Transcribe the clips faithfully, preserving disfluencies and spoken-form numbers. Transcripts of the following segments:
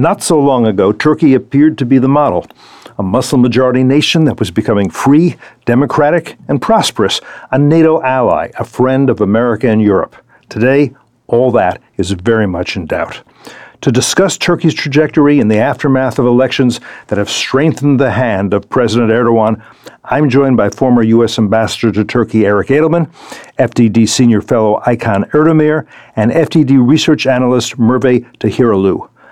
Not so long ago, Turkey appeared to be the model, a Muslim-majority nation that was becoming free, democratic, and prosperous, a NATO ally, a friend of America and Europe. Today, all that is very much in doubt. To discuss Turkey's trajectory in the aftermath of elections that have strengthened the hand of President Erdogan, I'm joined by former U S Ambassador to Turkey Eric Edelman, F D D Senior Fellow Aykan Erdemir, and F D D Research Analyst Merve Tahiroğlu.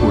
who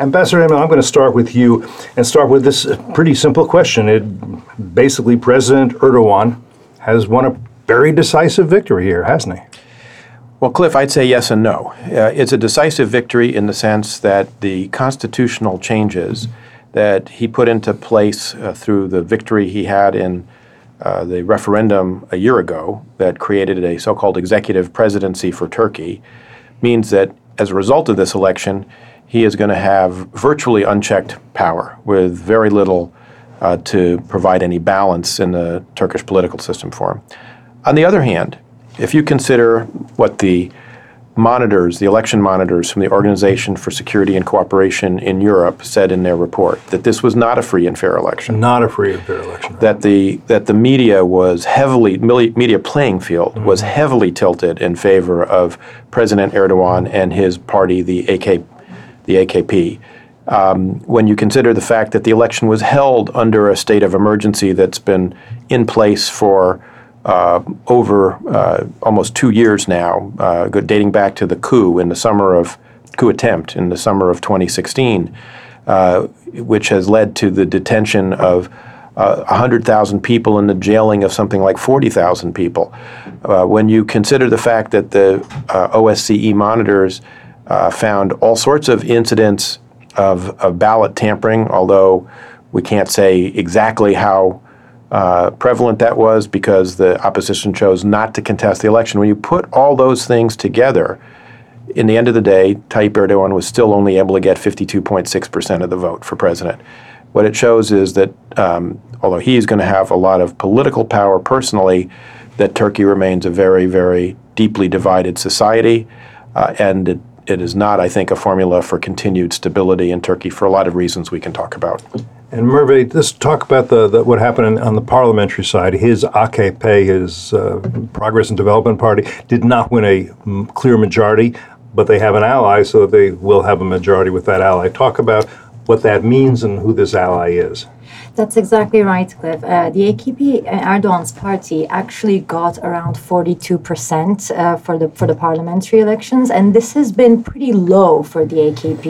Ambassador Edelman, I'm going to start with you and start with this pretty simple question. It, basically, President Erdogan has won a very decisive victory here, hasn't he? Well, Cliff, I'd say yes and no. Uh, it's a decisive victory in the sense that the constitutional changes that he put into place uh, through the victory he had in uh, the referendum a year ago that created a so-called executive presidency for Turkey means that as a result of this election, he is going to have virtually unchecked power with very little uh, to provide any balance in the Turkish political system for him. On the other hand, if you consider what the monitors, the election monitors from the Organization for Security and Cooperation in Europe said in their report, that this was not a free and fair election. Not a free and fair election. Right? That the that the media was heavily, media playing field mm-hmm. was heavily tilted in favor of President Erdogan and his party, the A K P. The A K P, um, when you consider the fact that the election was held under a state of emergency that's been in place for uh, over uh, almost two years now, uh, dating back to the coup in the summer of, coup attempt in the summer of twenty sixteen, uh, which has led to the detention of uh, one hundred thousand people and the jailing of something like forty thousand people. Uh, when you consider the fact that the uh, O S C E monitors Uh, found all sorts of incidents of, of ballot tampering, although we can't say exactly how uh, prevalent that was because the opposition chose not to contest the election. When you put all those things together, in the end of the day, Tayyip Erdogan was still only able to get fifty-two point six percent of the vote for president. What it shows is that um, although he's going to have a lot of political power personally, that Turkey remains a very, very deeply divided society, uh, and it, It is not, I think, a formula for continued stability in Turkey for a lot of reasons we can talk about. And Merve, let's talk about the, the, what happened in, on the parliamentary side. His A K P, his uh, Progress and Development Party, did not win a m- clear majority, but they have an ally, so they will have a majority with that ally. Talk about what that means and who this ally is. That's exactly right, Cliff. Uh, the A K P, Erdogan's party, actually got around forty-two percent uh, for the for the parliamentary elections, and this has been pretty low for the A K P,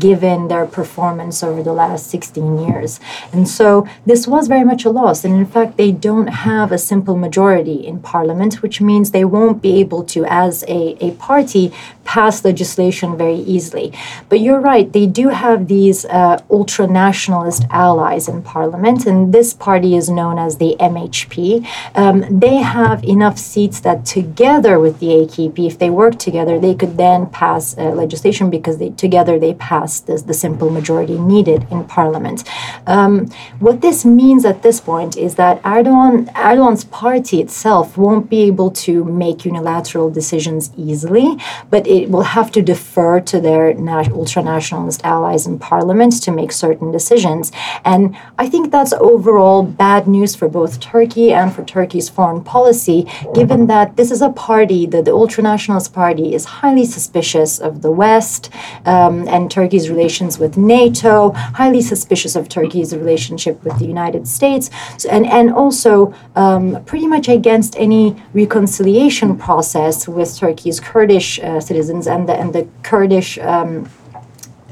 given their performance over the last sixteen years. And so this was very much a loss, and in fact, they don't have a simple majority in parliament, which means they won't be able to, as a, a party, pass legislation very easily. But you're right, they do have these uh, ultra-nationalist allies in parliament. Parliament, and this party is known as the M H P. Um, they have enough seats that together with the A K P, if they work together, they could then pass uh, legislation because they, together they passed the, the simple majority needed in parliament. Um, what this means at this point is that Erdogan, Erdogan's party itself won't be able to make unilateral decisions easily, but it will have to defer to their na- ultra-nationalist allies in parliament to make certain decisions. And I think that's overall bad news for both Turkey and for Turkey's foreign policy, given that this is a party, that the ultra-nationalist party is highly suspicious of the West um, and Turkey's relations with NATO, highly suspicious of Turkey's relationship with the United States, so, and, and also um, pretty much against any reconciliation process with Turkey's Kurdish uh, citizens and the, and the Kurdish um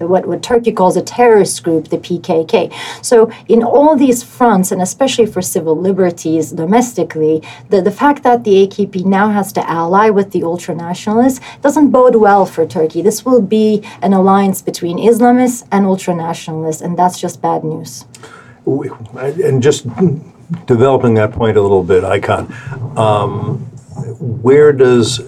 What, what Turkey calls a terrorist group, the P K K. So in all these fronts, and especially for civil liberties domestically, the, the fact that the A K P now has to ally with the ultranationalists doesn't bode well for Turkey. This will be an alliance between Islamists and ultranationalists, and that's just bad news. And just developing that point a little bit, Aykan, um, where does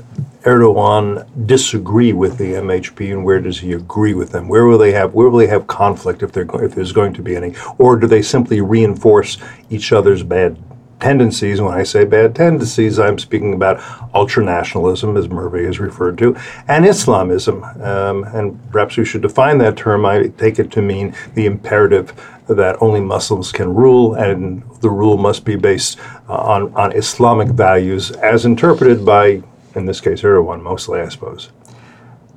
Erdogan disagree with the M H P, and where does he agree with them? Where will they have where will they have conflict if, they're go- if there's going to be any? Or do they simply reinforce each other's bad tendencies? When I say bad tendencies, I'm speaking about ultranationalism, as Merve has referred to, and Islamism. Um, and perhaps we should define that term. I take it to mean the imperative that only Muslims can rule, and the rule must be based uh, on, on Islamic values as interpreted by, in this case, Erdogan mostly, I suppose.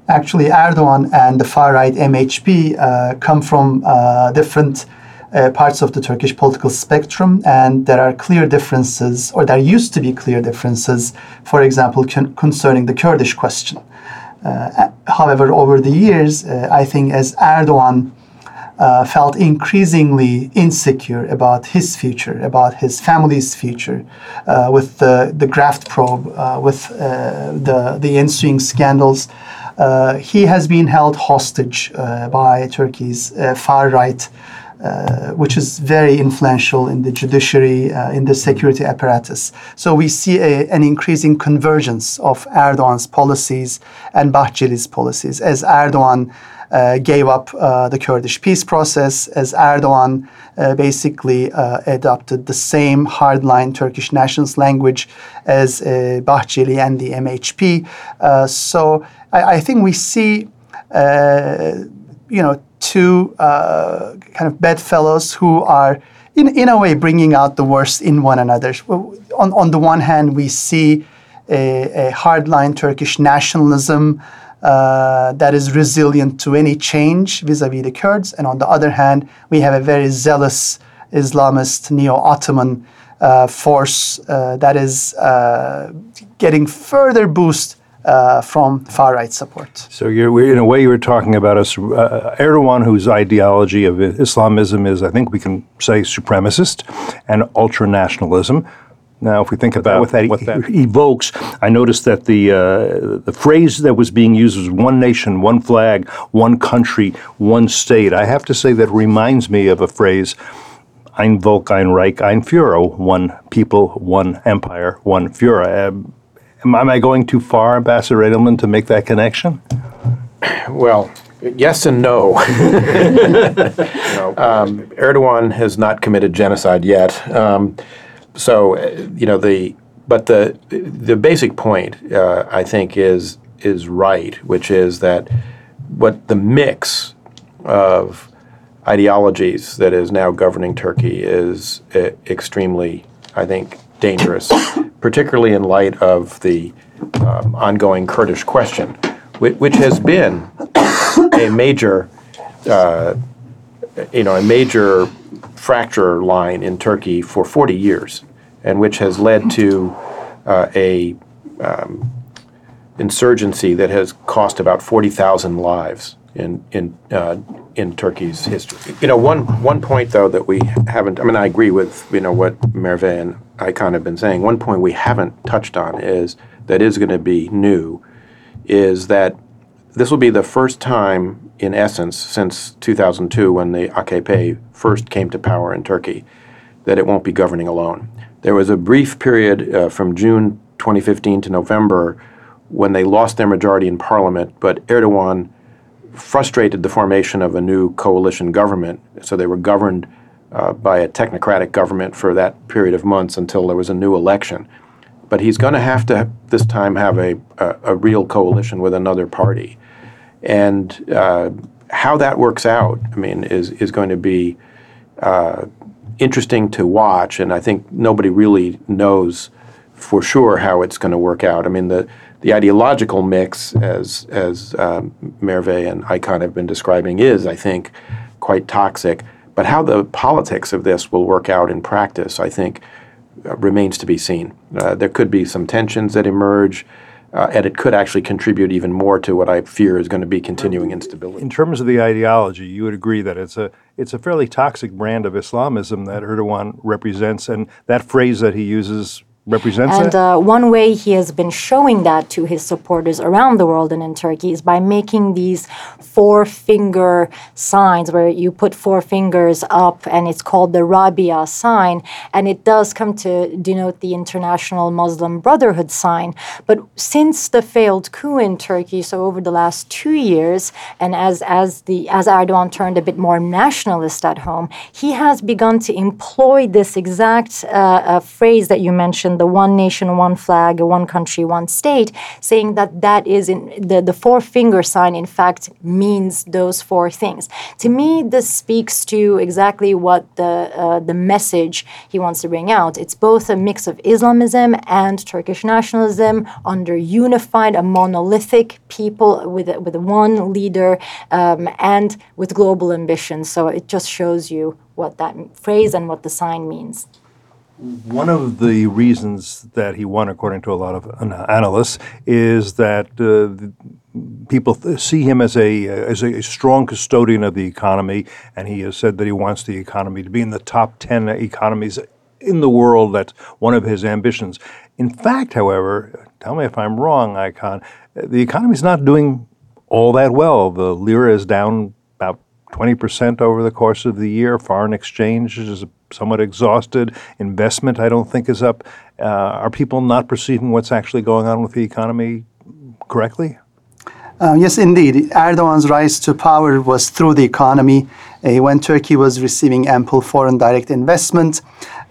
Actually, Erdogan and the far-right M H P uh, come from uh, different uh, parts of the Turkish political spectrum, and there are clear differences, or there used to be clear differences, for example, con- concerning the Kurdish question. Uh, however, over the years, uh, I think as Erdogan uh, felt increasingly insecure about his future, about his family's future, uh, with the, the graft probe, uh, with uh, the, the ensuing scandals. Uh, he has been held hostage uh, by Turkey's uh, far right, uh, which is very influential in the judiciary, uh, in the security apparatus. So we see a, an increasing convergence of Erdogan's policies and Bahçeli's policies, as Erdogan Uh, gave up uh, the Kurdish peace process, as Erdogan uh, basically uh, adopted the same hardline Turkish nationalist language as uh, Bahçeli and the M H P. Uh, so I, I think we see, uh, you know, two uh, kind of bedfellows who are, in in a way, bringing out the worst in one another. On on the one hand, we see a, a hardline Turkish nationalism Uh, that is resilient to any change vis-a-vis the Kurds. And on the other hand, we have a very zealous Islamist neo-Ottoman uh, force uh, that is uh, getting further boost uh, from far-right support. So you're, in a way you were talking about us, uh, Erdogan, whose ideology of Islamism is, I think we can say, supremacist and ultra-nationalism. Now, if we think about what that, what that evokes, I noticed that the uh, the phrase that was being used was one nation, one flag, one country, one state. I have to say that reminds me of a phrase, Ein Volk, ein Reich, ein Führer, one people, one empire, one Führer. Um, am I going too far, Ambassador Edelman, to make that connection? Well, yes and no. no um, Erdogan has not committed genocide yet. Um So, you know, the but the the basic point uh, I think is is right, which is that what the mix of ideologies that is now governing Turkey is uh, extremely, I think, dangerous, particularly in light of the um, ongoing Kurdish question, which, which has been a major, uh, you know, a major. fracture line in Turkey for forty years, and which has led to uh, a um, insurgency that has cost about forty thousand lives in in uh, in Turkey's history. You know, one one point though that we haven't. I mean, I agree with you know what Merve and Aykan have been saying. One point we haven't touched on is that is going to be new, is that this will be the first time, in essence, since two thousand two, when the A K P first came to power in Turkey, that it won't be governing alone. There was a brief period uh, from June twenty fifteen to November when they lost their majority in parliament, but Erdogan frustrated the formation of a new coalition government, so they were governed uh, by a technocratic government for that period of months until there was a new election. But he's going to have to this time have a, a, a real coalition with another party. And uh, how that works out, I mean, is, is going to be uh, interesting to watch. And I think nobody really knows for sure how it's going to work out. I mean, the, the ideological mix, as as um, Merve and Aykan have been describing, is, I think, quite toxic. But how the politics of this will work out in practice, I think, uh, remains to be seen. Uh, there could be some tensions that emerge, uh, and it could actually contribute even more to what I fear is going to be continuing instability. In terms of the ideology, you would agree that it's a it's a fairly toxic brand of Islamism that Erdogan represents, and that phrase that he uses represents and, it. And uh, one way he has been showing that to his supporters around the world and in Turkey is by making these four-finger signs where you put four fingers up, and it's called the Rabia sign, and it does come to denote the International Muslim Brotherhood sign. But since the failed coup in Turkey, so over the last two years, and as, as, the, as Erdogan turned a bit more nationalist at home, he has begun to employ this exact uh, uh, phrase that you mentioned, the one nation, one flag, one country, one state, saying that that is in the, the four finger sign, in fact, means those four things. To me, this speaks to exactly what the uh, the message he wants to bring out. It's both a mix of Islamism and Turkish nationalism under unified, a monolithic people with, with one leader um, and with global ambition. So it just shows you what that phrase and what the sign means. One of the reasons that he won, according to a lot of analysts, is that uh, people th- see him as a as a strong custodian of the economy, and he has said that he wants the economy to be in the top ten economies in the world. That's one of his ambitions. In fact, however, tell me if I'm wrong, Aykan, the economy is not doing all that well. The lira is down about twenty percent over the course of the year. Foreign exchange is somewhat exhausted. Investment, I don't think, is up. Uh, are people not perceiving what's actually going on with the economy correctly? Uh, yes, indeed. Erdogan's rise to power was through the economy. Uh, when Turkey was receiving ample foreign direct investment,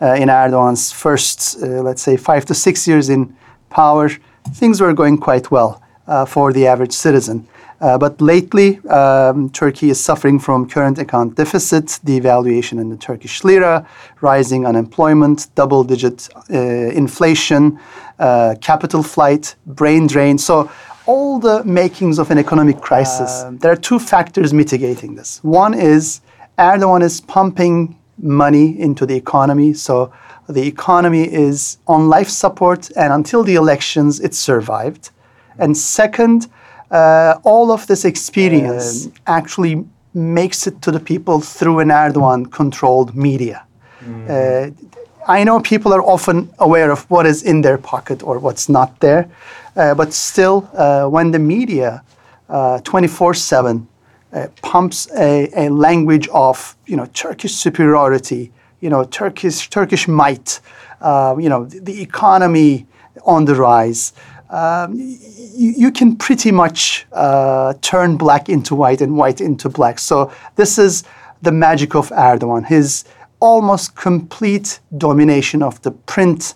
uh, in Erdogan's first, uh, let's say, five to six years in power, things were going quite well uh, for the average citizen. Uh, but lately, um, Turkey is suffering from current account deficit, devaluation in the Turkish lira, rising unemployment, double-digit uh, inflation, uh, capital flight, brain drain. So all the makings of an economic crisis. Uh, there are two factors mitigating this. One is Erdogan is pumping money into the economy. So the economy is on life support, and until the elections, it survived. And second, Uh, all of this experience uh, actually makes it to the people through an Erdogan-controlled media. Mm. Uh, I know people are often aware of what is in their pocket or what's not there, uh, but still, uh, when the media uh, twenty-four seven uh, pumps a, a language of, you know, Turkish superiority, you know, Turkish Turkish might, uh, you know, the, the economy on the rise. Um, you, you can pretty much uh, turn black into white and white into black. So this is the magic of Erdogan, his almost complete domination of the print,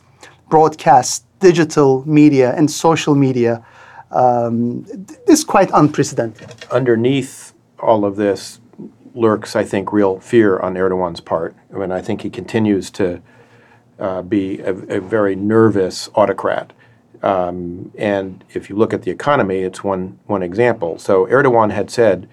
broadcast, digital media, and social media um, is quite unprecedented. Underneath all of this lurks, I think, real fear on Erdogan's part. I mean, I think he continues to uh, be a, a very nervous autocrat. Um, and if you look at the economy, it's one one example. So Erdogan had said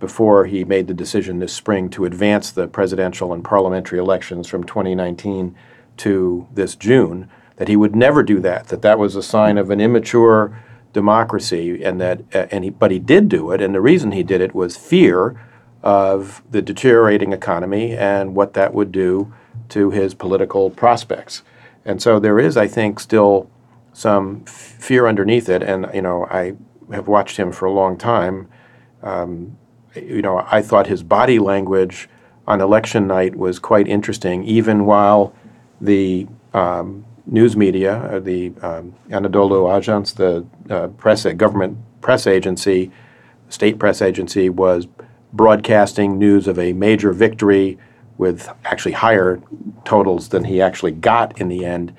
before he made the decision this spring to advance the presidential and parliamentary elections from twenty nineteen to this June, that he would never do that, that that was a sign of an immature democracy, and that uh, and he but he did do it, and the reason he did it was fear of the deteriorating economy and what that would do to his political prospects. And so there is, I think, still some f- fear underneath it, and you know, I have watched him for a long time. Um, you know, I thought his body language on election night was quite interesting, even while the um, news media, the um, Anadolu Agency, the uh, press government press agency, state press agency, was broadcasting news of a major victory with actually higher totals than he actually got in the end.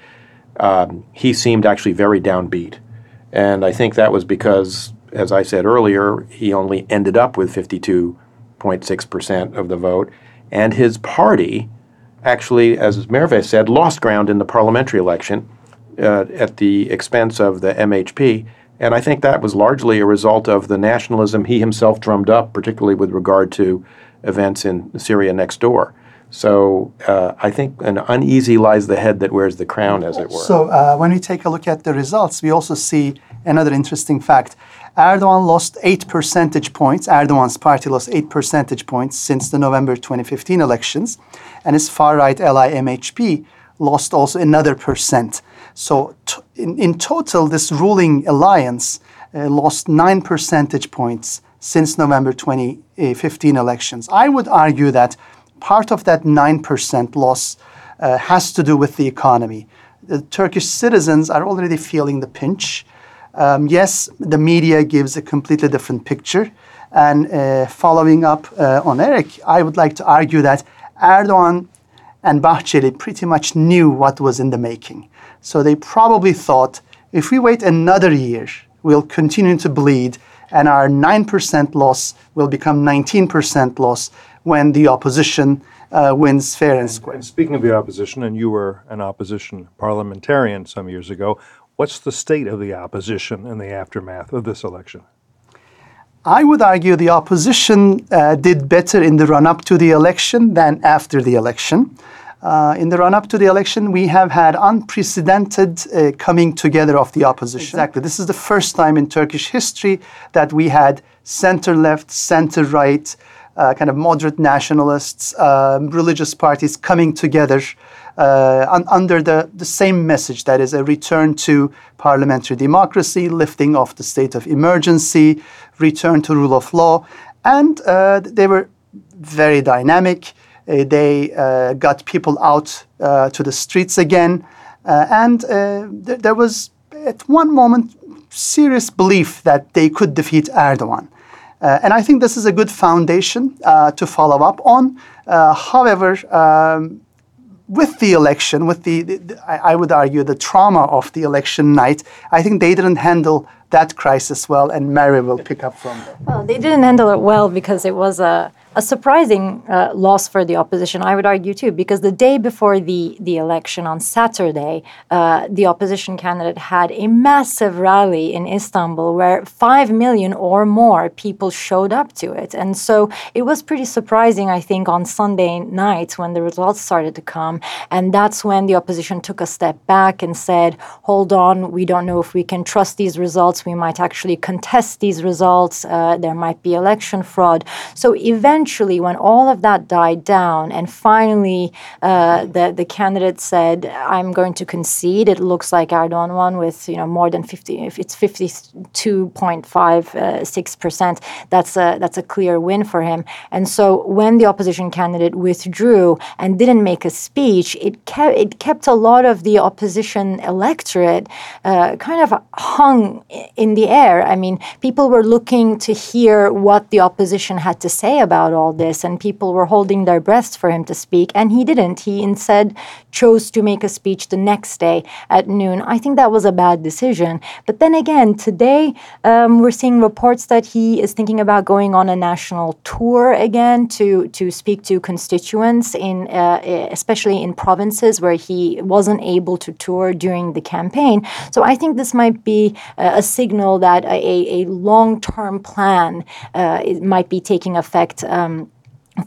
um, he seemed actually very downbeat. And I think that was because, as I said earlier, he only ended up with fifty-two point six percent of the vote. And his party actually, as Merve said, lost ground in the parliamentary election uh, at the expense of the M H P. And I think that was largely a result of the nationalism he himself drummed up, particularly with regard to events in Syria next door. So uh, I think an uneasy lies the head that wears the crown, as it were. So uh, when we take a look at the results, we also see another interesting fact. Erdogan lost eight percentage points. Erdogan's party lost eight percentage points since the November twenty fifteen elections. And his far-right ally M H P lost also another percent. So t- in, in total, this ruling alliance uh, lost nine percentage points since November twenty fifteen elections. I would argue that part of that nine percent loss uh, has to do with the economy. The Turkish citizens are already feeling the pinch. Um, yes, the media gives a completely different picture. And uh, following up uh, on Eric, I would like to argue that Erdogan and Bahçeli pretty much knew what was in the making. So they probably thought, if we wait another year, we'll continue to bleed, and our nine percent loss will become nineteen percent loss when the opposition uh, wins fair and, and square. And speaking of the opposition, and you were an opposition parliamentarian some years ago, what's the state of the opposition in the aftermath of this election? I would argue the opposition uh, did better in the run-up to the election than after the election. Uh, in the run-up to the election, we have had unprecedented uh, coming together of the opposition. Exactly. This is the first time in Turkish history that we had center-left, center-right, Uh, kind of moderate nationalists, uh, religious parties coming together uh, un- under the, the same message, that is a return to parliamentary democracy, lifting off the state of emergency, return to rule of law. And uh, they were very dynamic. Uh, they uh, got people out uh, to the streets again. Uh, and uh, th- there was, at one moment, serious belief that they could defeat Erdogan. Uh, and I think this is a good foundation uh, to follow up on. Uh, however, um, with the election, with the, the, the I would argue, the trauma of the election night, I think they didn't handle that crisis well, and Mary will pick up from there. Well, they didn't handle it well because it was a, a surprising uh, loss for the opposition, I would argue, too, because the day before the, the election on Saturday, uh, the opposition candidate had a massive rally in Istanbul where five million or more people showed up to it. And so it was pretty surprising, I think, on Sunday night when the results started to come. And that's when the opposition took a step back and said, hold on, we don't know if we can trust these results. We might actually contest these results. Uh, there might be election fraud. So eventually, when all of that died down, and finally uh, the the candidate said, "I'm going to concede." It looks like Erdogan won with you know more than fifty. If it's fifty-two point five six percent, that's a that's a clear win for him. And so when the opposition candidate withdrew and didn't make a speech, it kept it kept a lot of the opposition electorate uh, kind of hung in the air. I mean, people were looking to hear what the opposition had to say about all this, and people were holding their breaths for him to speak, and he didn't. He instead chose to make a speech the next day at noon. I think that was a bad decision. But then again, today um, we're seeing reports that he is thinking about going on a national tour again to, to speak to constituents, in uh, especially in provinces where he wasn't able to tour during the campaign. So I think this might be uh, a signal that a, a long-term plan uh, it might be taking effect um,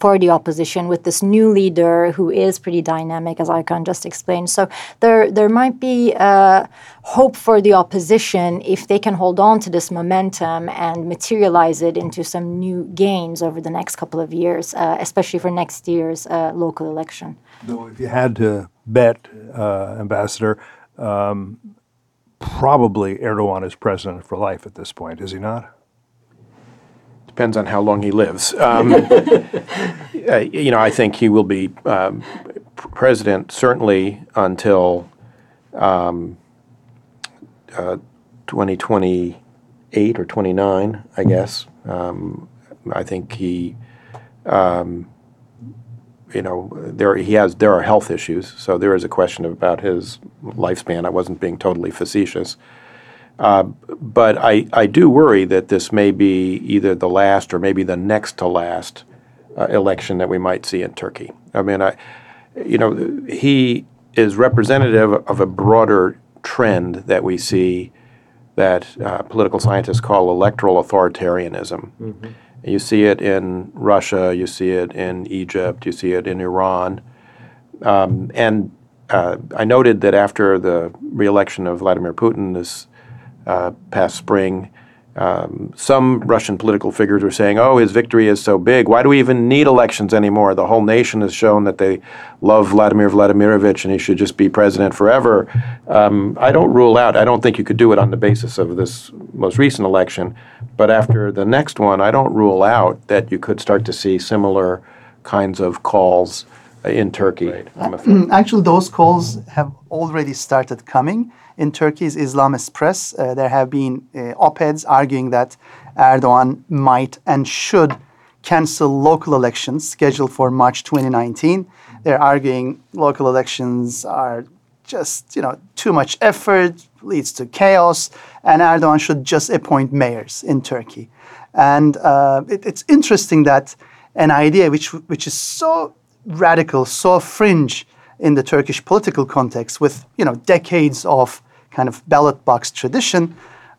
for the opposition with this new leader who is pretty dynamic, as Aykan just explained. So there there might be uh, hope for the opposition if they can hold on to this momentum and materialize it into some new gains over the next couple of years, uh, especially for next year's uh, local election. Though if you had to bet, uh, Ambassador, um, probably Erdogan is president for life at this point, is he not? Depends on how long he lives. Um, uh, you know, I think he will be um, president certainly until um, uh, twenty twenty-eight or twenty-nine, I guess. Um, I think he um, you know, there he has there are health issues, so there is a question about his lifespan. I wasn't being totally facetious. Uh, but I, I do worry that this may be either the last or maybe the next to last uh, election that we might see in Turkey. I mean, I, you know, he is representative of a broader trend that we see that uh, political scientists call electoral authoritarianism. Mm-hmm. You see it in Russia, you see it in Egypt, you see it in Iran. Um, and uh, I noted that after the re-election of Vladimir Putin this uh, past spring, um, some Russian political figures were saying, oh, his victory is so big, why do we even need elections anymore? The whole nation has shown that they love Vladimir Vladimirovich and he should just be president forever. Um, I don't rule out, I don't think you could do it on the basis of this most recent election, but after the next one, I don't rule out that you could start to see similar kinds of calls in Turkey. Right. Uh, actually, those calls have already started coming. In Turkey's Islamist press, uh, there have been uh, op-eds arguing that Erdogan might and should cancel local elections scheduled for March twenty nineteen. They're arguing local elections are just, you know, too much effort, leads to chaos, and Erdogan should just appoint mayors in Turkey. And uh, it, it's interesting that an idea which which is so radical, so fringe in the Turkish political context, with, you know, decades of kind of ballot box tradition,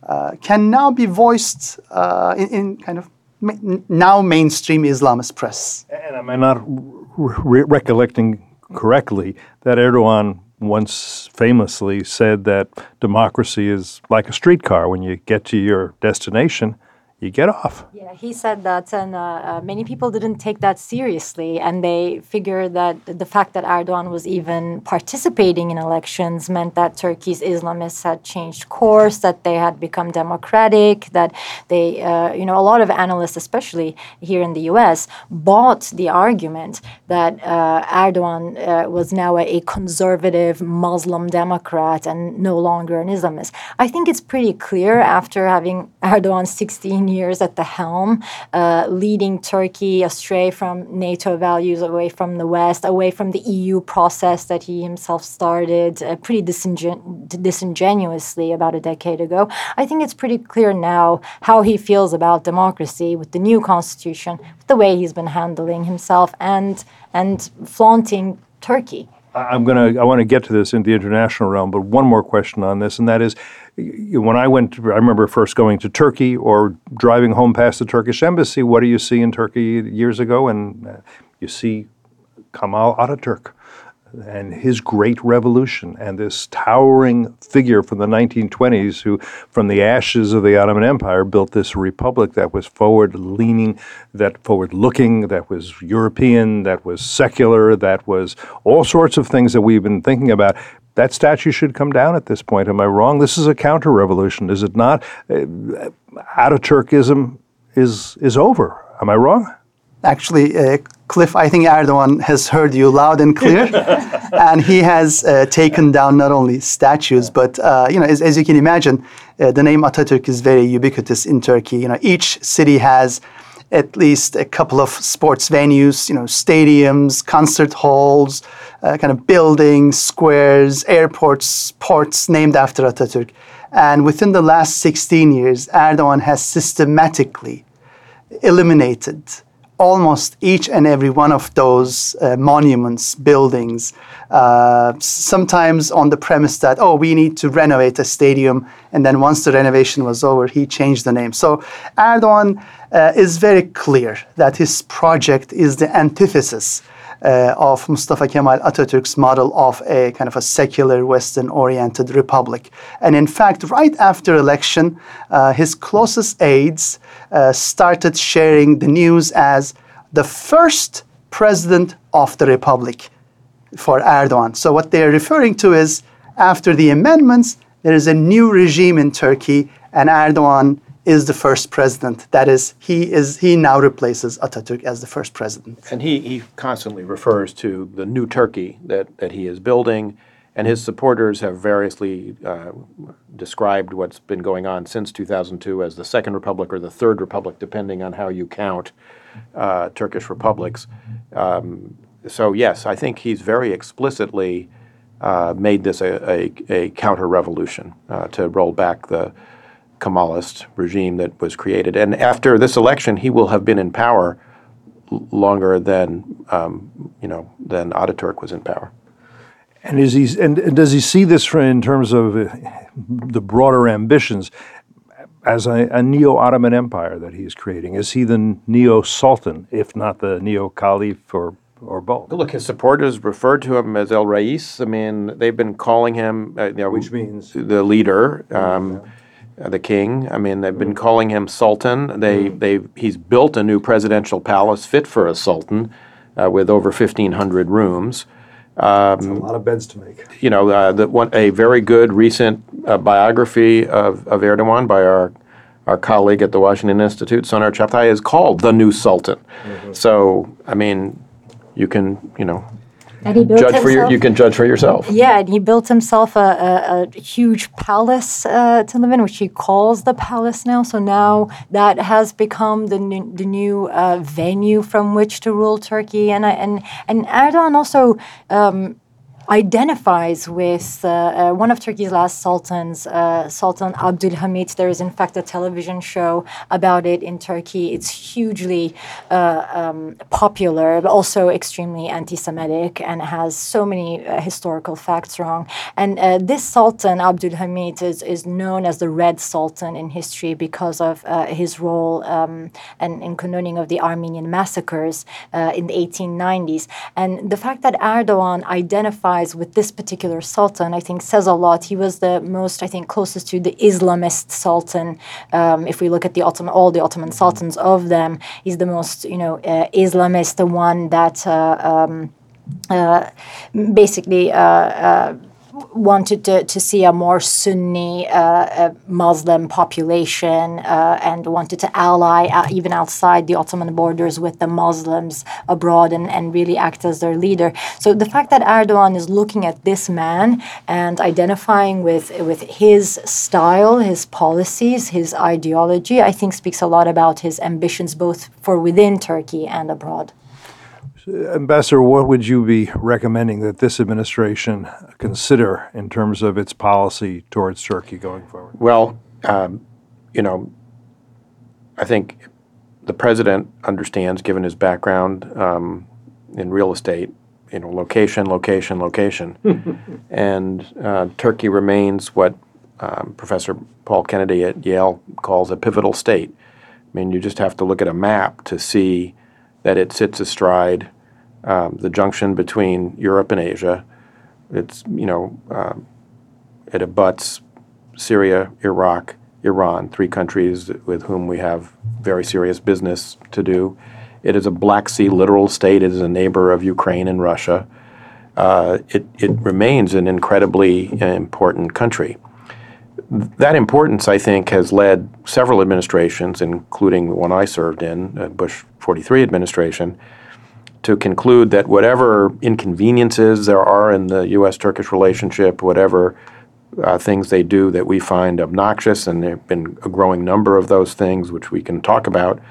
uh, can now be voiced uh, in, in kind of ma- now mainstream Islamist press. And am I not re- recollecting correctly that Erdogan once famously said that democracy is like a streetcar? When you get to your destination, you get off. Yeah, he said that, and uh, many people didn't take that seriously, and they figured that the fact that Erdogan was even participating in elections meant that Turkey's Islamists had changed course, that they had become democratic, that they, uh, you know, a lot of analysts, especially here in the U S, bought the argument that uh, Erdogan uh, was now a, a conservative Muslim Democrat and no longer an Islamist. I think it's pretty clear after having Erdogan sixteen years at the helm, uh, leading Turkey astray from NATO values, away from the West, away from the E U process that he himself started uh, pretty disingen- disingenuously about a decade ago. I think it's pretty clear now how he feels about democracy with the new constitution, with the way he's been handling himself and and flaunting Turkey. I'm gonna. I want to get to this in the international realm, but one more question on this, and that is, when I went, to, I remember first going to Turkey or driving home past the Turkish embassy. What do you see in Turkey years ago? And you see Kemal Atatürk and his great revolution, and this towering figure from the nineteen twenties who, from the ashes of the Ottoman Empire, built this republic that was forward-leaning, that forward-looking, that was European, that was secular, that was all sorts of things that we've been thinking about. That statue should come down at this point. Am I wrong? This is a counter-revolution, is it not? Ataturkism is, is over. Am I wrong? Actually, uh, Cliff, I think Erdogan has heard you loud and clear, and he has uh, taken down not only statues, but uh, you know, as, as you can imagine, uh, the name Atatürk is very ubiquitous in Turkey. You know, each city has at least a couple of sports venues, you know, stadiums, concert halls, uh, kind of buildings, squares, airports, ports named after Atatürk. And within the last sixteen years, Erdogan has systematically eliminated almost each and every one of those uh, monuments, buildings, uh, sometimes on the premise that, oh, we need to renovate a stadium. And then once the renovation was over, he changed the name. So Erdogan uh, is very clear that his project is the antithesis uh, of Mustafa Kemal Atatürk's model of a kind of a secular Western-oriented republic. And in fact, right after election, uh, his closest aides Uh, started sharing the news as the first president of the republic for Erdogan. So what they're referring to is, after the amendments, there is a new regime in Turkey, and Erdogan is the first president. That is, he is he now replaces Atatürk as the first president. And he, he constantly refers to the new Turkey that, that he is building, and his supporters have variously uh, described what's been going on since two thousand two as the Second Republic or the Third Republic, depending on how you count uh, Turkish republics. Um, so yes, I think he's very explicitly uh, made this a, a, a counter-revolution uh, to roll back the Kemalist regime that was created. And after this election, he will have been in power longer than um, you know than Ataturk was in power. And is he? And, and does he see this for, in terms of uh, the broader ambitions, as a, a neo-Ottoman empire that he's creating? Is he the neo-Sultan, if not the neo-Caliph, or or both? Look, his supporters refer to him as El Reis. I mean, they've been calling him, uh, you know, which means the leader, um, yeah. the king. I mean, they've been calling him Sultan. They mm. they he's built a new presidential palace fit for a sultan, uh, with over fifteen hundred rooms. Um, That's a lot of beds to make. You know, uh, the one, a very good recent uh, biography of, of Erdogan by our our colleague at the Washington Institute, Soner Cagaptay, is called "The New Sultan." Mm-hmm. So, I mean, you can you know and he built judge himself, for your, you can judge for yourself. Yeah, and he built himself a, a, a huge palace uh, to live in, which he calls the palace now. So now that has become the new, the new uh, venue from which to rule Turkey. And and and Erdogan also um, identifies with uh, uh, one of Turkey's last sultans, uh, Sultan Abdulhamid. There is, in fact, a television show about it in Turkey. It's hugely uh, um, popular, but also extremely anti-Semitic, and has so many uh, historical facts wrong. And uh, this Sultan, Abdulhamid, is, is known as the Red Sultan in history because of uh, his role um, and in condoning of the Armenian massacres uh, in the eighteen nineties. And the fact that Erdogan identifies with this particular sultan, I think, says a lot. He was the most, I think, closest to the Islamist sultan. Um, if we look at the Ottoman, all the Ottoman sultans of them, he's the most, you know, uh, Islamist, the one that uh, um, uh, basically uh, uh, wanted to, to see a more Sunni uh, uh, Muslim population uh, and wanted to ally uh, even outside the Ottoman borders with the Muslims abroad and, and really act as their leader. So the fact that Erdogan is looking at this man and identifying with, with his style, his policies, his ideology, I think speaks a lot about his ambitions both for within Turkey and abroad. Ambassador, what would you be recommending that this administration consider in terms of its policy towards Turkey going forward? Well, um, you know, I think the president understands, given his background um, in real estate, you know, location, location, location. And uh, Turkey remains what um, Professor Paul Kennedy at Yale calls a pivotal state. I mean, you just have to look at a map to see that it sits astride um, the junction between Europe and Asia. It's, you know, um, it abuts Syria, Iraq, Iran, three countries with whom we have very serious business to do. It is a Black Sea littoral state. It is a neighbor of Ukraine and Russia. Uh, it, it remains an incredibly important country. That importance, I think, has led several administrations, including the one I served in, the Bush forty-three administration, to conclude that whatever inconveniences there are in the U S-Turkish relationship, whatever uh, things they do that we find obnoxious, and there have been a growing number of those things which we can talk about,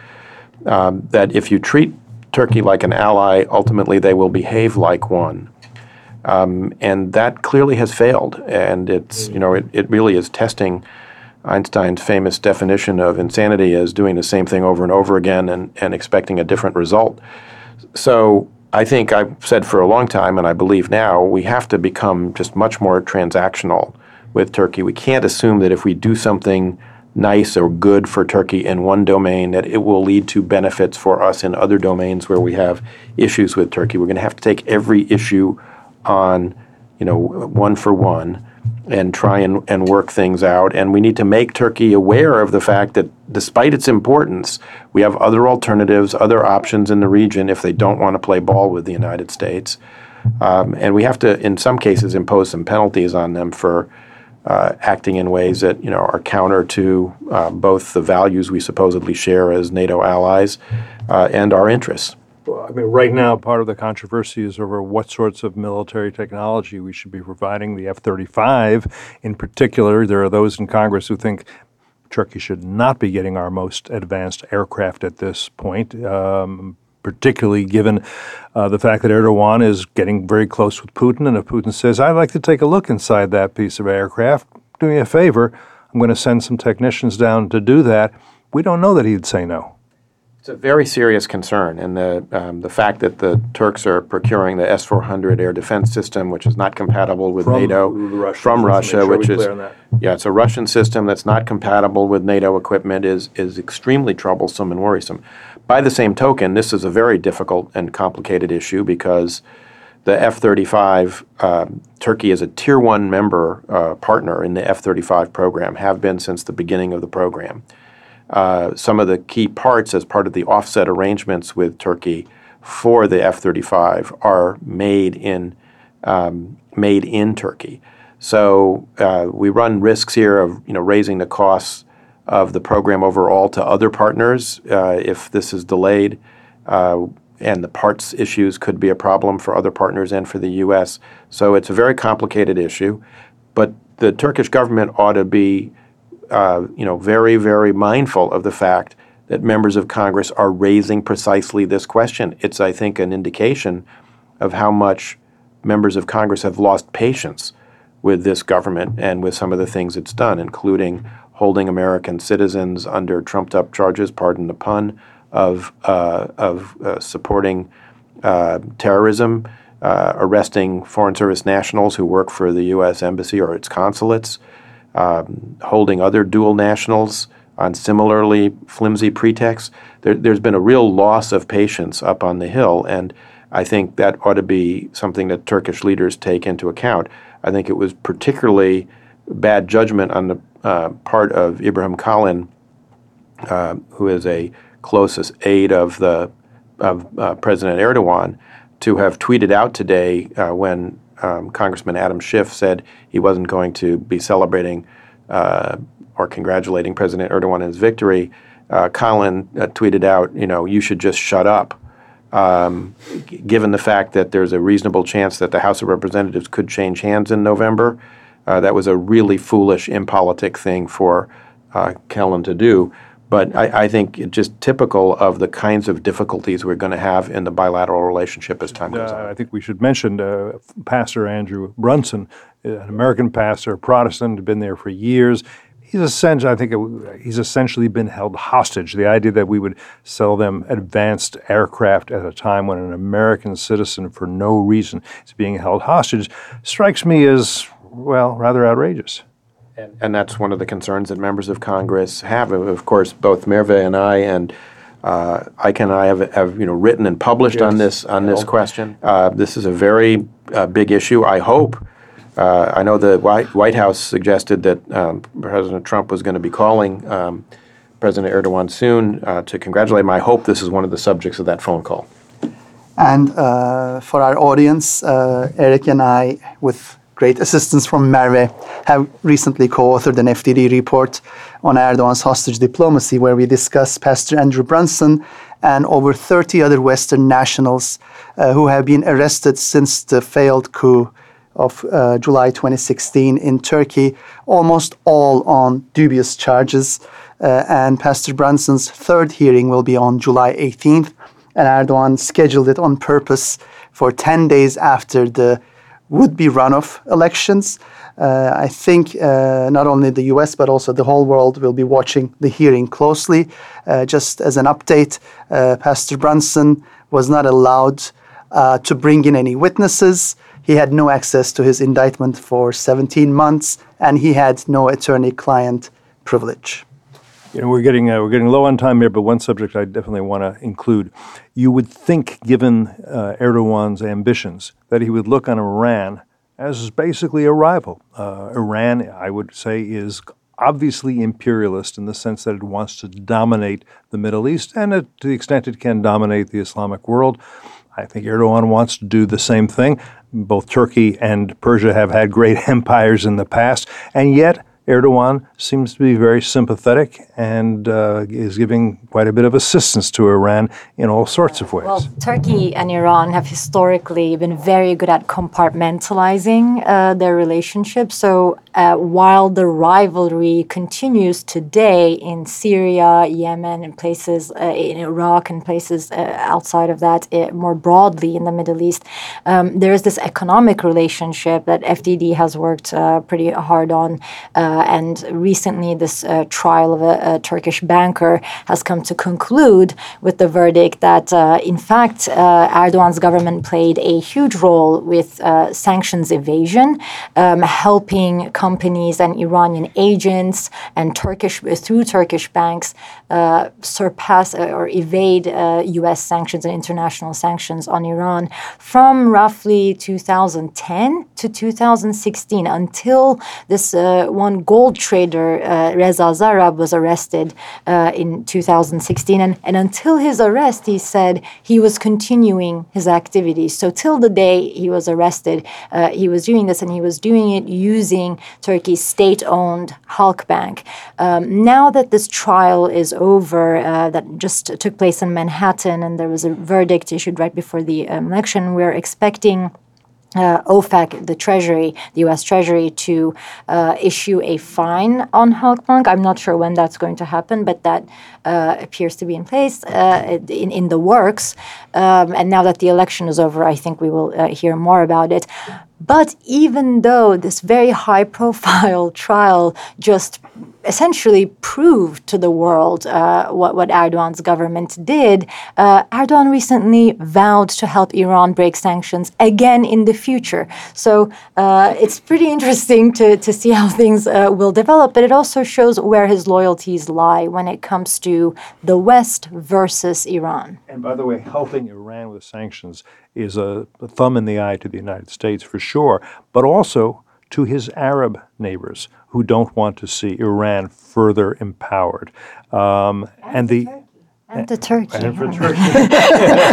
um, that if you treat Turkey like an ally, ultimately they will behave like one. Um, and that clearly has failed, and it's, you know, it, it really is testing Einstein's famous definition of insanity as doing the same thing over and over again and, and expecting a different result. So I think I've said for a long time, and I believe now, we have to become just much more transactional with Turkey. We can't assume that if we do something nice or good for Turkey in one domain, that it will lead to benefits for us in other domains where we have issues with Turkey. We're going to have to take every issue on, you know, one for one, and try and, and work things out. And we need to make Turkey aware of the fact that despite its importance, we have other alternatives, other options in the region if they don't want to play ball with the United States. Um, and we have to, in some cases, impose some penalties on them for uh, acting in ways that, you know, are counter to uh, both the values we supposedly share as NATO allies uh, and our interests. Well, I mean, right now, part of the controversy is over what sorts of military technology we should be providing. The F thirty-five, in particular, there are those in Congress who think Turkey should not be getting our most advanced aircraft at this point. Um, particularly given uh, the fact that Erdogan is getting very close with Putin. And if Putin says, I'd like to take a look inside that piece of aircraft, do me a favor, I'm going to send some technicians down to do that, we don't know that he'd say no. It's a very serious concern, and the um, the fact that the Turks are procuring the S four hundred air defense system, which is not compatible with from NATO, Russia, from Russia, sure which is yeah, it's a Russian system that's not compatible with NATO equipment, is is extremely troublesome and worrisome. By the same token, this is a very difficult and complicated issue because the F thirty-five, uh, Turkey is a tier one member uh, partner in the F thirty-five program, have been since the beginning of the program. Uh, some of the key parts as part of the offset arrangements with Turkey for the F thirty-five are made in um, made in Turkey. So uh, we run risks here of you know raising the costs of the program overall to other partners uh, if this is delayed, uh, and the parts issues could be a problem for other partners and for the U S. So it's a very complicated issue, but the Turkish government ought to be Uh, you know, very, very mindful of the fact that members of Congress are raising precisely this question. It's, I think, an indication of how much members of Congress have lost patience with this government and with some of the things it's done, including holding American citizens under trumped-up charges, pardon the pun, of, uh, of uh, supporting uh, terrorism, uh, arresting Foreign Service nationals who work for the U S embassy or its consulates, Um, holding other dual nationals on similarly flimsy pretexts. There, there's been a real loss of patience up on the Hill, and I think that ought to be something that Turkish leaders take into account. I think it was particularly bad judgment on the uh, part of Ibrahim Kalin, uh, who is a closest aide of the of uh, President Erdogan, to have tweeted out today uh, when Um, Congressman Adam Schiff said he wasn't going to be celebrating uh, or congratulating President Erdogan on his victory. Uh, Colin uh, tweeted out, you know, you should just shut up, um, g- given the fact that there's a reasonable chance that the House of Representatives could change hands in November. Uh, that was a really foolish, impolitic thing for uh, Colin to do. But I, I think it's just typical of the kinds of difficulties we're going to have in the bilateral relationship as time goes on. Uh, I think we should mention uh, Pastor Andrew Brunson, an American pastor, Protestant, been there for years. He's essentially, I think, it, he's essentially been held hostage. The idea that we would sell them advanced aircraft at a time when an American citizen, for no reason, is being held hostage strikes me as, well, rather outrageous. And, and that's one of the concerns that members of Congress have. Of course, both Merve and I and uh, Aykan and I have, have you know written and published yes. on this on this no. question. Uh, this is a very uh, big issue. I hope. Uh, I know the White, White House suggested that um, President Trump was going to be calling um, President Erdogan soon uh, to congratulate him. I hope this is one of the subjects of that phone call. And uh, for our audience, uh, Eric and I, with great assistance from Merve, have recently co-authored an F D D report on Erdogan's hostage diplomacy, where we discuss Pastor Andrew Brunson and over thirty other Western nationals uh, who have been arrested since the failed coup of uh, July twenty sixteen in Turkey, almost all on dubious charges. Uh, and Pastor Brunson's third hearing will be on July eighteenth, and Erdogan scheduled it on purpose for ten days after the would-be runoff elections. Uh, I think uh, not only the U S but also the whole world will be watching the hearing closely. Uh, just as an update, uh, Pastor Brunson was not allowed uh, to bring in any witnesses. He had no access to his indictment for seventeen months, and he had no attorney-client privilege. You know, we're getting uh, we're getting low on time here, but one subject I definitely want to include. You would think, given uh, Erdogan's ambitions, that he would look on Iran as basically a rival. Uh, Iran, I would say, is obviously imperialist in the sense that it wants to dominate the Middle East, and it, to the extent it can dominate the Islamic world. I think Erdogan wants to do the same thing. Both Turkey and Persia have had great empires in the past, and yet Erdogan seems to be very sympathetic and uh, is giving quite a bit of assistance to Iran in all sorts of ways. Well, Turkey and Iran have historically been very good at compartmentalizing uh, their relationship. So uh, while the rivalry continues today in Syria, Yemen, and places uh, in Iraq and places uh, outside of that, uh, more broadly in the Middle East, um, there is this economic relationship that F D D has worked uh, pretty hard on. Uh, and recently, this uh, trial of a, a Turkish banker has come to conclude with the verdict that, uh, in fact, uh, Erdogan's government played a huge role with uh, sanctions evasion, um, helping companies and Iranian agents and Turkish through Turkish banks uh, surpass or evade uh, U S sanctions and international sanctions on Iran from roughly two thousand ten to two thousand sixteen, until this uh, one gold trader, uh, Reza Zarrab, was arrested uh, in two thousand sixteen. And, and until his arrest, he said he was continuing his activities. So till the day he was arrested, uh, he was doing this, and he was doing it using Turkey's state-owned Halk Bank. Um, now that this trial is over, uh, that just took place in Manhattan, and there was a verdict issued right before the um, election, we're expecting Uh, OFAC, the Treasury, the U S Treasury, to uh, issue a fine on Halk Bank. I'm not sure when that's going to happen, but that uh, appears to be in place, uh, in, in the works. Um, and now that the election is over, I think we will uh, hear more about it. But even though this very high-profile trial just essentially proved to the world uh, what, what Erdogan's government did, uh, Erdogan recently vowed to help Iran break sanctions again in the future. So uh, it's pretty interesting to, to see how things uh, will develop, but it also shows where his loyalties lie when it comes to the West versus Iran. And by the way, helping Iran with sanctions is a, a thumb in the eye to the United States for sure, but also to his Arab neighbors who don't want to see Iran further empowered. Um, and, and the Turkey. And the Turkey. And for Turkey.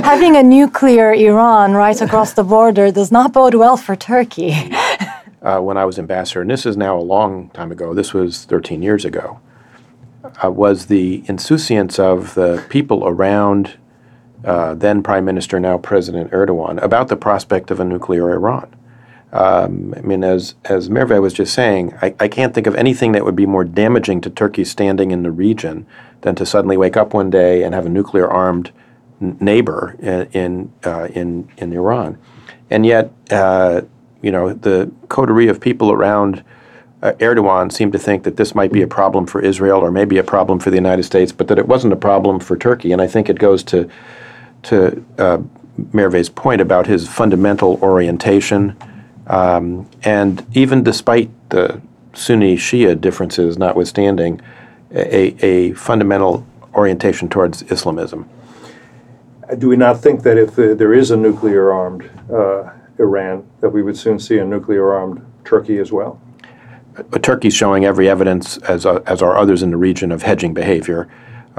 Having a nuclear Iran right across the border does not bode well for Turkey. uh, when I was ambassador, and this is now a long time ago, this was thirteen years ago, uh, was the insouciance of the people around Uh, then Prime Minister, now President Erdogan, about the prospect of a nuclear Iran. Um, I mean, as as Merve was just saying, I, I can't think of anything that would be more damaging to Turkey's standing in the region than to suddenly wake up one day and have a nuclear-armed n- neighbor in in, uh, in in Iran. And yet, uh, you know, the coterie of people around Uh, Erdogan seemed to think that this might be a problem for Israel or maybe a problem for the United States, but that it wasn't a problem for Turkey. And I think it goes to to uh, Merve's point about his fundamental orientation. Um, and even despite the Sunni-Shia differences notwithstanding, a, a fundamental orientation towards Islamism. Do we not think that if uh, there is a nuclear-armed uh, Iran, that we would soon see a nuclear-armed Turkey as well? Turkey's showing every evidence, as uh, as are others in the region, of hedging behavior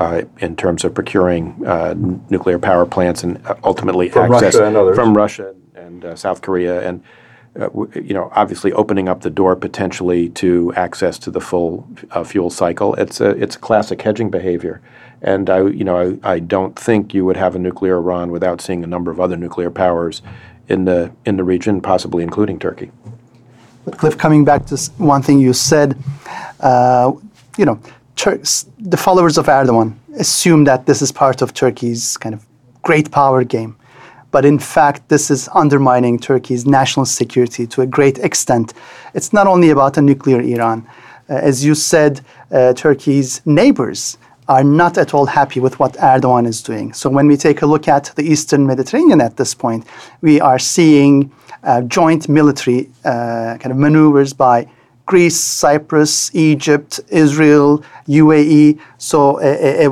uh, in terms of procuring uh, n- nuclear power plants and uh, ultimately from access Russia and others. from Russia and uh, South Korea, and uh, w- you know obviously opening up the door potentially to access to the full uh, fuel cycle. It's a, it's classic hedging behavior, and I you know I, I don't think you would have a nuclear Iran without seeing a number of other nuclear powers in the in the region, possibly including Turkey. Cliff, coming back to one thing you said, uh, you know, Turks, the followers of Erdogan assume that this is part of Turkey's kind of great power game. But in fact, this is undermining Turkey's national security to a great extent. It's not only about a nuclear Iran. Uh, as you said, uh, Turkey's neighbors are not at all happy with what Erdogan is doing. So when we take a look at the Eastern Mediterranean at this point, we are seeing Uh, joint military uh, kind of maneuvers by Greece, Cyprus, Egypt, Israel, U A E. So a, a, a,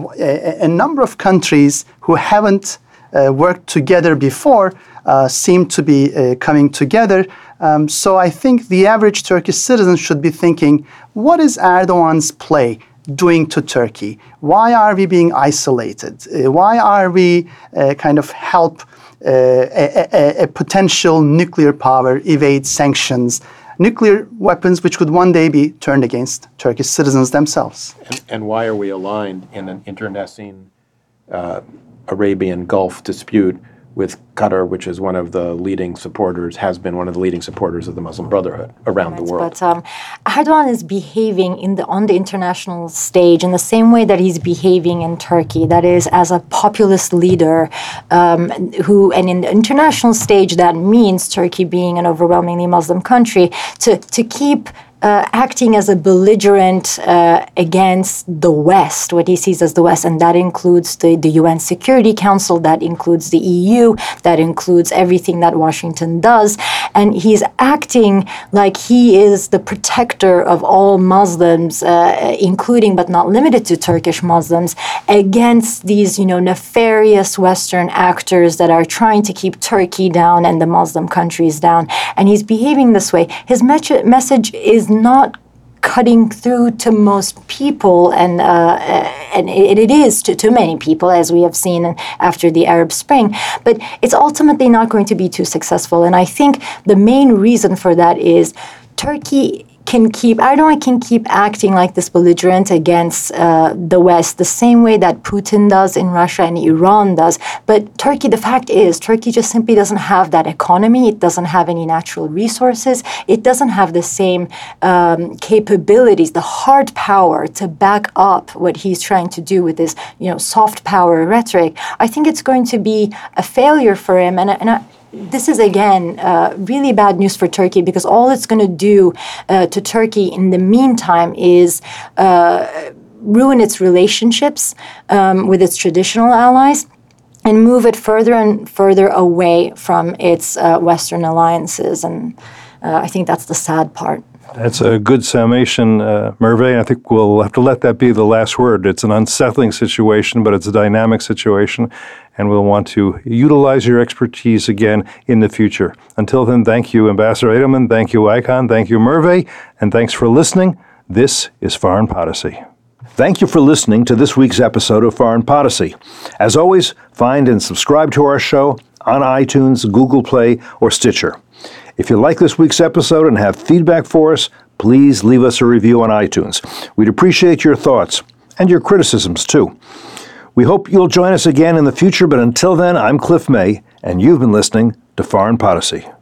a number of countries who haven't uh, worked together before uh, seem to be uh, coming together. Um, so I think the average Turkish citizen should be thinking, what is Erdogan's play doing to Turkey? Why are we being isolated? Uh, why are we uh, kind of help Uh, a, a, a potential nuclear power evades sanctions, nuclear weapons which could one day be turned against Turkish citizens themselves? And, and why are we aligned in an internecine uh, Arabian Gulf dispute with Qatar, which is one of the leading supporters, has been one of the leading supporters of the Muslim Brotherhood around right, the world. But um, Erdogan is behaving in the, on the international stage in the same way that he's behaving in Turkey, that is, as a populist leader um, who, and in the international stage, that means Turkey being an overwhelmingly Muslim country, to, to keep Uh, acting as a belligerent uh, against the West, what he sees as the West, and that includes the, the U N Security Council, that includes the E U, that includes everything that Washington does, and he's acting like he is the protector of all Muslims, uh, including but not limited to Turkish Muslims, against these, you know, nefarious Western actors that are trying to keep Turkey down and the Muslim countries down, and he's behaving this way. His me- message is not cutting through to most people, and uh, and it, it is to, to many people, as we have seen after the Arab Spring, but it's ultimately not going to be too successful. And I think the main reason for that is Turkey can keep, Erdogan can keep acting like this belligerent against uh, the West, the same way that Putin does in Russia and Iran does. But Turkey, the fact is, Turkey just simply doesn't have that economy. It doesn't have any natural resources. It doesn't have the same um, capabilities, the hard power to back up what he's trying to do with this, you know, soft power rhetoric. I think it's going to be a failure for him, and and. I, This is, again, uh, really bad news for Turkey, because all it's going to do uh, to Turkey in the meantime is uh, ruin its relationships um, with its traditional allies and move it further and further away from its uh, Western alliances. And uh, I think that's the sad part. That's a good summation, uh, Merve, and I think we'll have to let that be the last word. It's an unsettling situation, but it's a dynamic situation, and we'll want to utilize your expertise again in the future. Until then, thank you, Ambassador Edelman, thank you, Aykan, thank you, Merve, and thanks for listening. This is Foreign Policy. Thank you for listening to this week's episode of Foreign Policy. As always, find and subscribe to our show on iTunes, Google Play, or Stitcher. If you like this week's episode and have feedback for us, please leave us a review on iTunes. We'd appreciate your thoughts and your criticisms, too. We hope you'll join us again in the future, but until then, I'm Cliff May, and you've been listening to Foreign Policy.